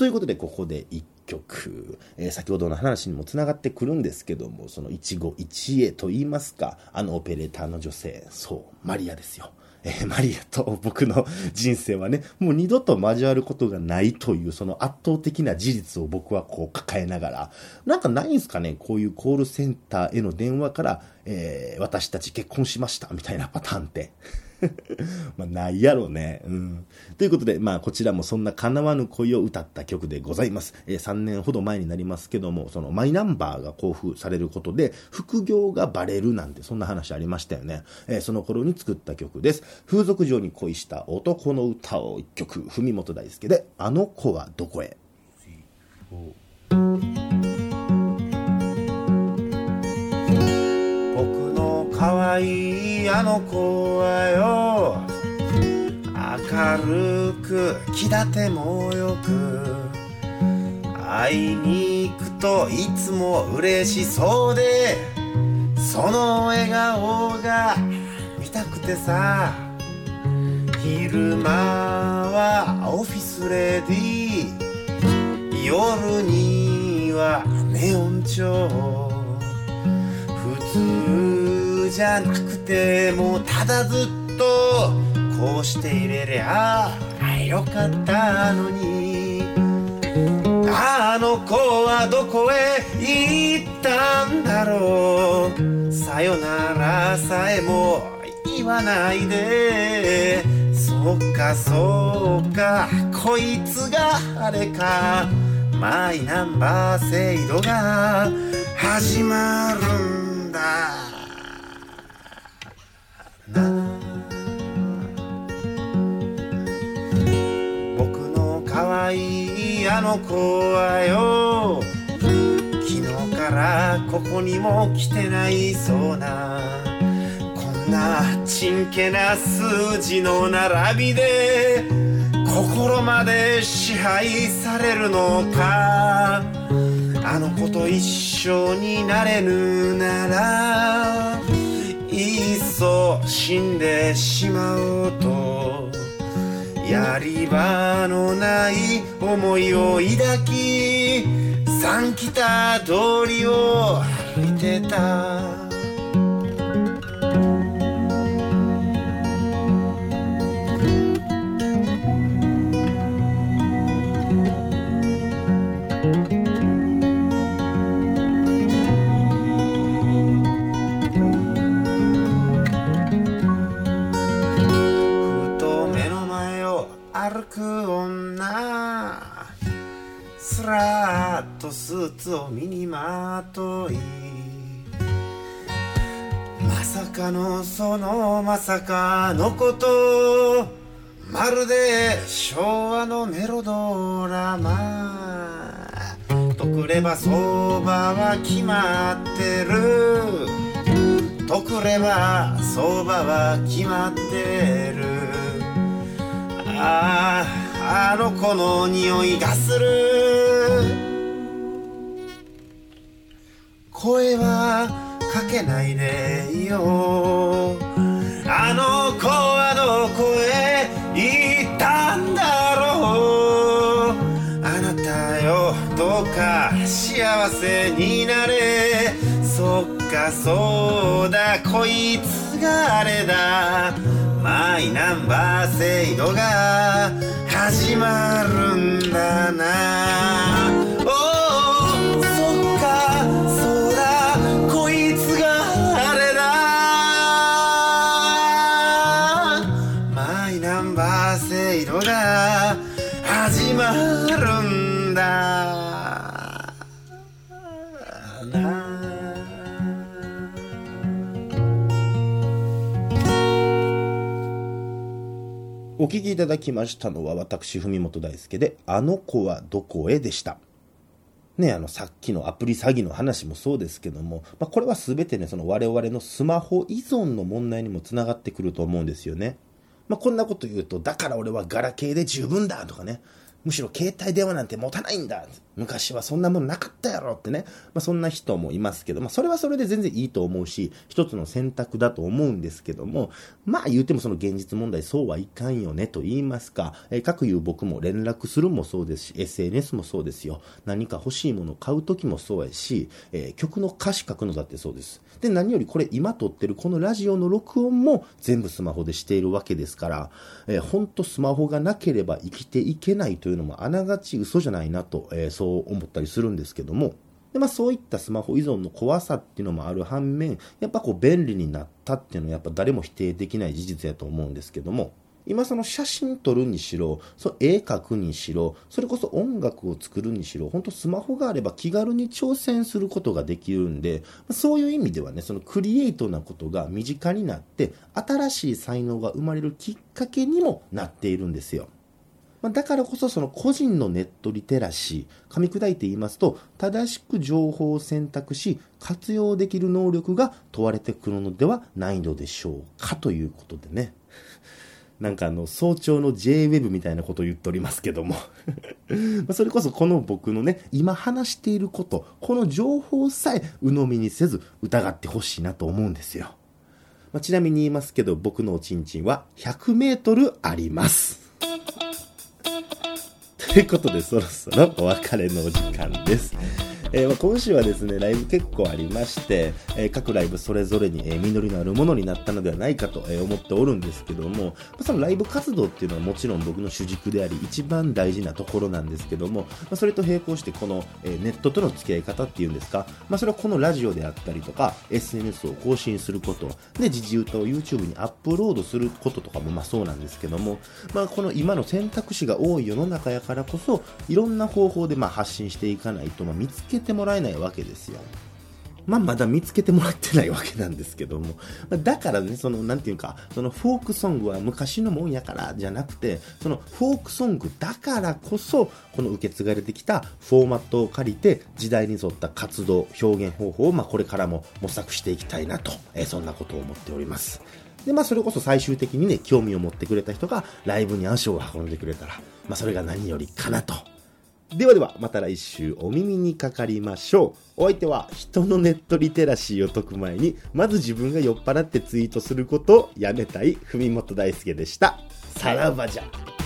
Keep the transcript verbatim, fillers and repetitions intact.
ということで、ここでいっきょく、えー、先ほどの話にもつながってくるんですけども、その一期一会と言いますか、あのオペレーターの女性、そうマリアですよ。えー、マリアと僕の人生はね、もう二度と交わることがないという、その圧倒的な事実を僕はこう抱えながら、なんかないんすかね、こういうコールセンターへの電話から、えー、私たち結婚しましたみたいなパターンってまあないやろうね、うん、ということで、まあ、こちらもそんな叶わぬ恋を歌った曲でございます。えー、さんねんほど前になりますけども、そのマイナンバーが交付されることで副業がバレるなんて、そんな話ありましたよね。えー、その頃に作った曲です。風俗嬢に恋した男の歌をいっきょく、文元大輔であの子はどこへ。かわいいあの子はよ、明るく気立てもよく、会いに行くといつも嬉しそうで、その笑顔が見たくてさ、昼間はオフィスレディ、夜にはネオン調、普通じゃなくてもただずっとこうしていれりゃよかったのに、あの子はどこへ行ったんだろう、さよならさえも言わないで、そっかそっかこいつがあれか、マイナンバー制度が始まるんだな。僕の可愛いあの子はよ、昨日からここにも来てないそうな、こんなちんけな数字の並びで心まで支配されるのか、あの子と一緒になれぬならいっそ死んでしまおうと、やり場のない思いを抱き、三北通りを歩いてた。スラーっとスーツを身にまとい、まさかのそのまさかのこと、まるで昭和のメロドラマとくれば相場は決まってる、とくれば相場は決まってる、あああの子の匂いがする、声はかけないでよ、あの子はどこへ行ったんだろう、あなたよどうか幸せになれ、そっかそうだこいつがあれだ、マイナンバー制度が始まるんだな、おおそっかそうだこいつがあれだ、マイナンバー制度が始まるんだな。お聞きいただきましたのは、私文元大輔であの子はどこへでしたね。あのさっきのアプリ詐欺の話もそうですけども、まあ、これは全てね、その我々のスマホ依存の問題にもつながってくると思うんですよね。まあ、こんなこと言うと、だから俺はガラケーで十分だとかね、むしろ携帯電話なんて持たないんだ、昔はそんなものなかったやろってね、まあ、そんな人もいますけど、まあ、それはそれで全然いいと思うし、一つの選択だと思うんですけども、まあ言うてもその現実問題そうはいかんよねと言いますか、えー、各いう僕も連絡するもそうですし、 エスエヌエス もそうですよ。何か欲しいものを買うときもそうやし、えー、曲の歌詞書くのだってそうです。で、何よりこれ今撮ってるこのラジオの録音も全部スマホでしているわけですから、えー、ほんとスマホがなければ生きていけないというのもあながち嘘じゃないなと、えー、そう思ったりするんですけども、で、まあ、そういったスマホ依存の怖さっていうのもある反面、やっぱこう便利になったっていうのはやっぱ誰も否定できない事実やと思うんですけども、今その写真撮るにしろ、その絵描くにしろ、それこそ音楽を作るにしろ、本当スマホがあれば気軽に挑戦することができるんで、そういう意味ではね、そのクリエイトなことが身近になって、新しい才能が生まれるきっかけにもなっているんですよ。だからこそその個人のネットリテラシー、噛み砕いて言いますと、正しく情報を選択し活用できる能力が問われてくるのではないのでしょうかということでね。なんかあの早朝の ジェイウェーブ みたいなことを言っておりますけどもそれこそこの僕のね、今話していること、この情報さえ鵜呑みにせず疑ってほしいなと思うんですよ、まあ、ちなみに言いますけど、僕のおちんちんはひゃくメートルありますということで、そろそろお別れのお時間です。えー、今週はですね、ライブ結構ありまして、えー、各ライブそれぞれに、えー、実りのあるものになったのではないかと、えー、思っておるんですけども、そのライブ活動っていうのはもちろん僕の主軸であり一番大事なところなんですけども、まあ、それと並行してこの、えー、ネットとの付き合い方っていうんですか、まあ、それはこのラジオであったりとか エスエヌエス を更新することで、時事歌を YouTube にアップロードすることとかもまあそうなんですけども、まあ、この今の選択肢が多い世の中やからこそ、いろんな方法でまあ発信していかないと、まあ、見つけてもらえないわけですよ。まあ、まだ見つけてもらってないわけなんですけども、だからね、そのなんていうか、そのフォークソングは昔のもんやからじゃなくて、そのフォークソングだからこそこの受け継がれてきたフォーマットを借りて、時代に沿った活動表現方法をまあこれからも模索していきたいなと、えそんなことを思っております。で、まあ、それこそ最終的にね、興味を持ってくれた人がライブに足を運んでくれたら、まあ、それが何よりかなと。ではでは、また来週お耳にかかりましょう。お相手は、人のネットリテラシーを解く前にまず自分が酔っ払ってツイートすることをやめたい文元大輔でした。さらばじゃ。